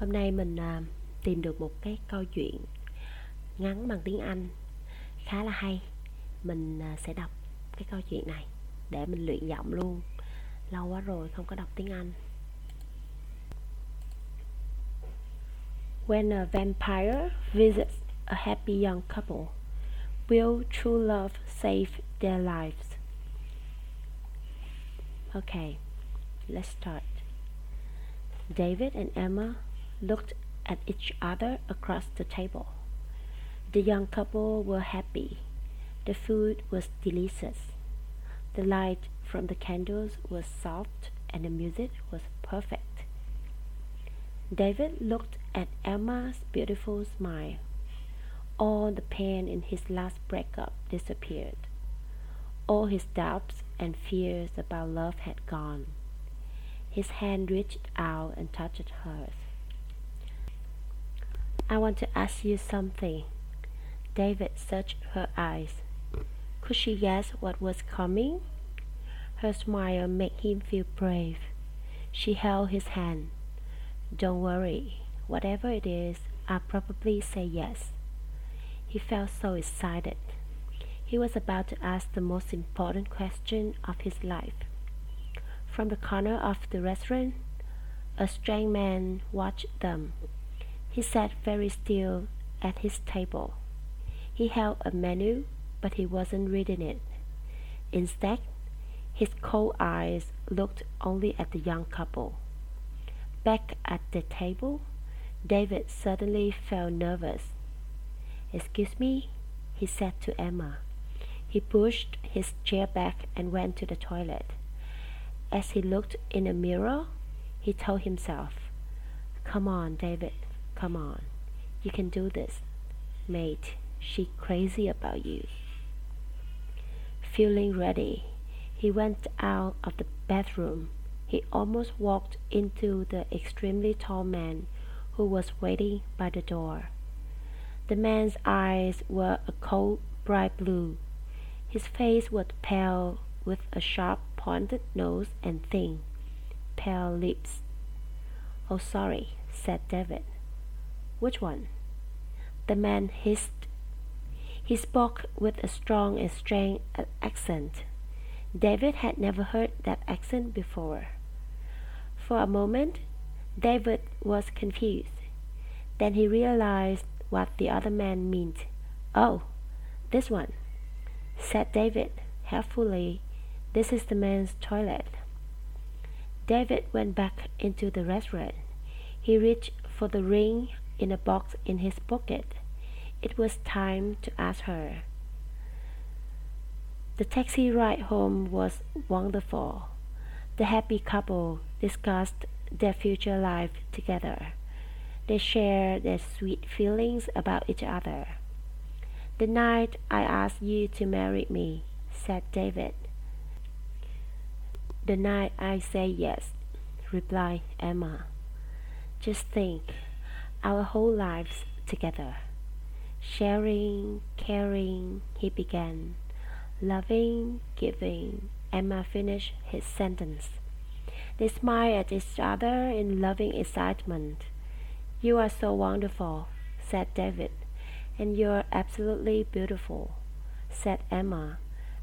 Hôm nay mình tìm được một cái câu chuyện ngắn bằng tiếng Anh khá là hay. Mình sẽ đọc cái câu chuyện này để mình luyện giọng luôn. Lâu quá rồi không có đọc tiếng Anh. When a vampire visits a happy young couple, will true love save their lives? Okay, let's start. David and Emma looked at each other across the table. The young couple were happy. The food was delicious. The light from the candles was soft and the music was perfect. David looked at Emma's beautiful smile. All the pain in his last breakup disappeared. All his doubts and fears about love had gone. His hand reached out and touched hers. I want to ask you something. David searched her eyes. Could she guess what was coming? Her smile made him feel brave. She held his hand. Don't worry. Whatever it is, I'll probably say yes. He felt so excited. He was about to ask the most important question of his life. From the corner of the restaurant, a strange man watched them. He sat very still at his table. He held a menu, but he wasn't reading it. Instead, his cold eyes looked only at the young couple. Back at the table, David suddenly felt nervous. "Excuse me," he said to Emma. He pushed his chair back and went to the toilet. As he looked in the mirror, he told himself, "Come on, David, come on. You can do this. Mate, she's crazy about you." Feeling ready, he went out of the bathroom. He almost walked into the extremely tall man who was waiting by the door. The man's eyes were a cold, bright blue. His face was pale, with a sharp, pointed nose and thin, pale lips. "Oh, sorry," said David. "Which one?" the man hissed. He spoke with a strong and strange accent. David had never heard that accent before. For a moment, David was confused. Then he realized what the other man meant. "Oh, this one," said David helpfully. "This is the men's toilet." David went back into the restaurant. He reached for the ring in a box in his pocket. It was time to ask her. The taxi ride home was wonderful. The happy couple discussed their future life together. They shared their sweet feelings about each other. "The night I asked you to marry me," said David. "The night I say yes," replied Emma. "Just think, our whole lives together. Sharing, caring," he began. "Loving, giving," Emma finished his sentence. They smiled at each other in loving excitement. "You are so wonderful," said David. "And you're absolutely beautiful," said Emma.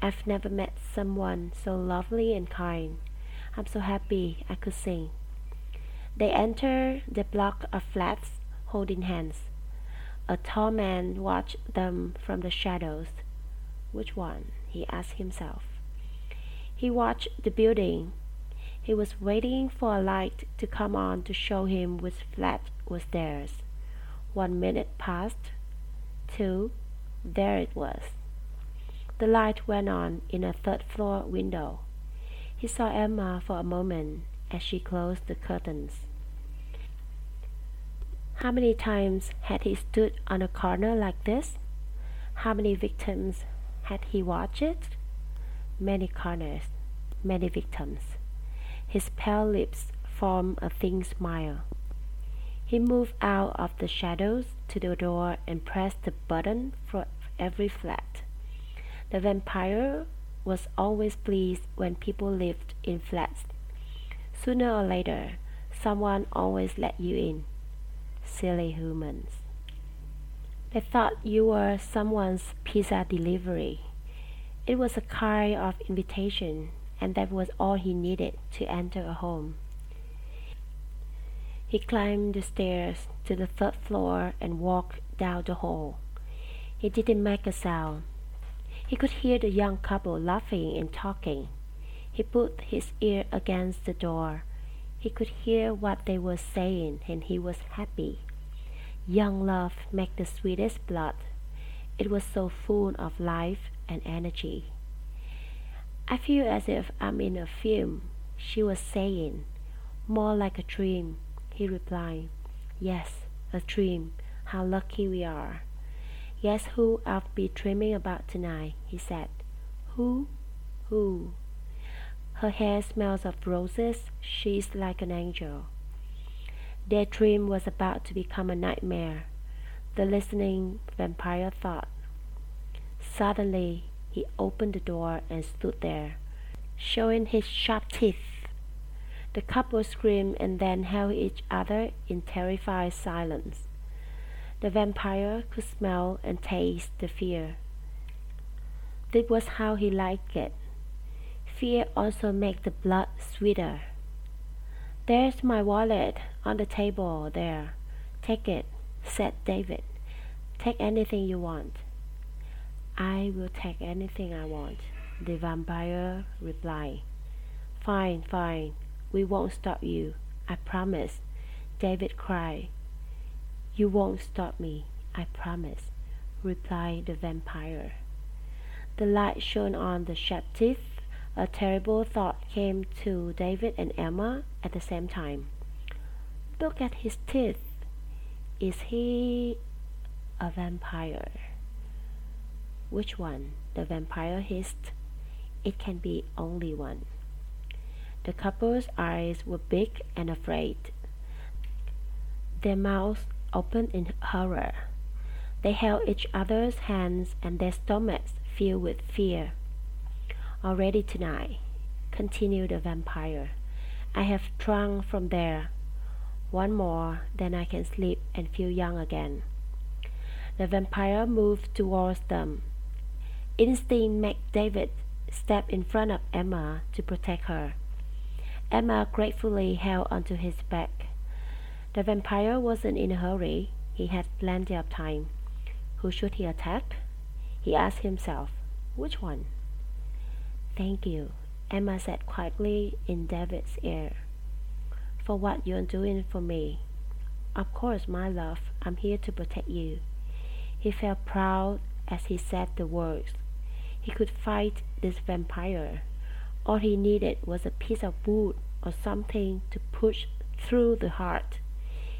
"I've never met someone so lovely and kind. I'm so happy I could sing." They entered the block of flats holding hands. A tall man watched them from the shadows. "Which one?" he asked himself. He watched the building. He was waiting for a light to come on to show him which flat was theirs. 1 minute passed. 2. There it was. The light went on in a third-floor window. He saw Emma for a moment as she closed the curtains. How many times had he stood on a corner like this? How many victims had he watched? Many corners, many victims. His pale lips formed a thin smile. He moved out of the shadows to the door and pressed the button for every flat. The vampire was always pleased when people lived in flats. Sooner or later, someone always let you in. silly humans. They thought you were someone's pizza delivery. It was a kind of invitation, and that was all he needed to enter a home. He climbed the stairs to the third floor and walked down the hall. He didn't make a sound. He could hear the young couple laughing and talking. He put his ear against the door. He could hear what they were saying, and he was happy. Young love makes the sweetest blood. It was so full of life and energy. "I feel as if I'm in a film," she was saying. "More like a dream," he replied. "Yes, a dream. How lucky we are." "Guess who I'll be dreaming about tonight," he said. "Who? Who?" "Her hair smells of roses. She's like an angel." Their dream was about to become a nightmare, the listening vampire thought. Suddenly, he opened the door and stood there, showing his sharp teeth. The couple screamed and then held each other in terrified silence. The vampire could smell and taste the fear. This was how he liked it. Fear also makes the blood sweeter. "There's my wallet on the table there. Take it," said David. "Take anything you want." "I will take anything I want," the vampire replied. Fine. We won't stop you. I promise," David cried. "You won't stop me, I promise," replied the vampire. The light shone on the sharp teeth. A terrible thought came to David and Emma at the same time. "Look at his teeth. Is he a vampire?" "Which one?" the vampire hissed. "It can be only one." The couple's eyes were big and afraid. Their mouths opened in horror. They held each other's hands and their stomachs filled with fear. "Already tonight," continued the vampire, "I have drunk from there. One more, then I can sleep and feel young again." The vampire moved towards them. Instinct made David step in front of Emma to protect her. Emma gratefully held onto his back. The vampire wasn't in a hurry. He had plenty of time. Who should he attack? He asked himself. Which one? "Thank you," Emma said quietly in David's ear, "for what you're doing for me." "Of course, my love, I'm here to protect you." He felt proud as he said the words. He could fight this vampire. All he needed was a piece of wood or something to push through the heart.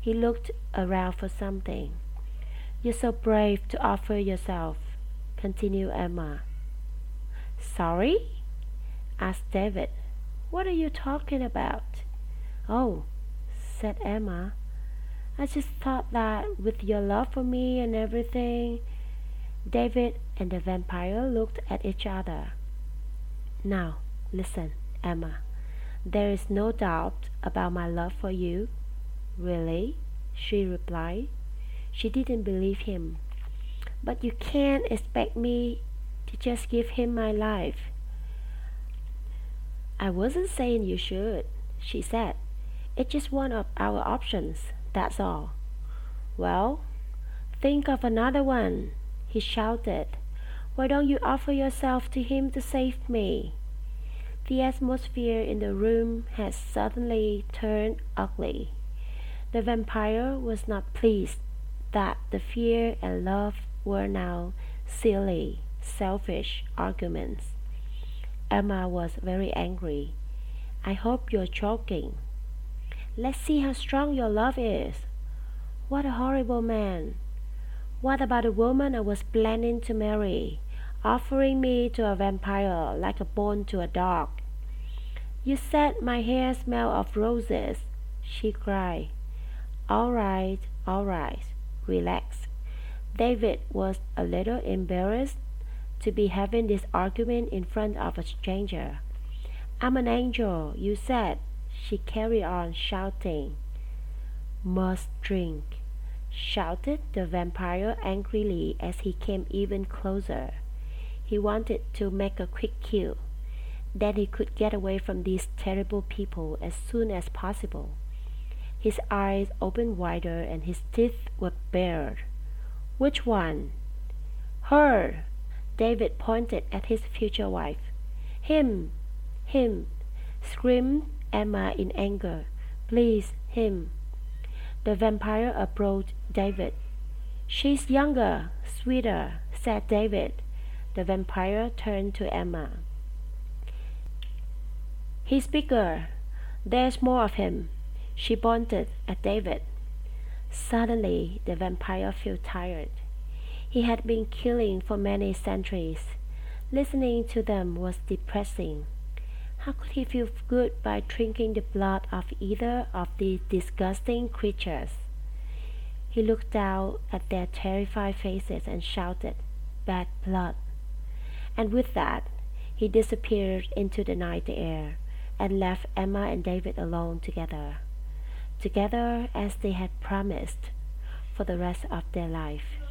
He looked around for something. "You're so brave to offer yourself," continued Emma. "Sorry?" asked David. "What are you talking about?" "Oh," said Emma, "I just thought that with your love for me and everything." David and the vampire looked at each other. "Now, listen, Emma. There is no doubt about my love for you." "Really?" she replied. She didn't believe him. "But you can't expect me to just give him my life." "I wasn't saying you should," she said. "It's just one of our options, that's all." "Well, think of another one," he shouted. "Why don't you offer yourself to him to save me?" The atmosphere in the room had suddenly turned ugly. The vampire was not pleased that the fear and love were now silly, selfish arguments. Emma was very angry. "I hope you're joking. Let's see how strong your love is." "What a horrible man. What about a woman I was planning to marry? Offering me to a vampire like a bone to a dog." "You said my hair smelled of roses," she cried. All right, relax. David was a little embarrassed to be having this argument in front of a stranger. "I'm an angel, you said," she carried on shouting. "Must drink," shouted the vampire angrily as he came even closer. He wanted to make a quick kill. Then he could get away from these terrible people as soon as possible. His eyes opened wider and his teeth were bared. "Which one?" "Her!" David pointed at his future wife. "Him! Him!" screamed Emma in anger. "Please, him!" The vampire approached David. "She's younger, sweeter," said David. The vampire turned to Emma. "He's bigger. There's more of him," she pointed at David. Suddenly, the vampire felt tired. He had been killing for many centuries. Listening to them was depressing. How could he feel good by drinking the blood of either of these disgusting creatures? He looked down at their terrified faces and shouted, "Bad blood!" And with that, he disappeared into the night air and left Emma and David alone together as they had promised for the rest of their life.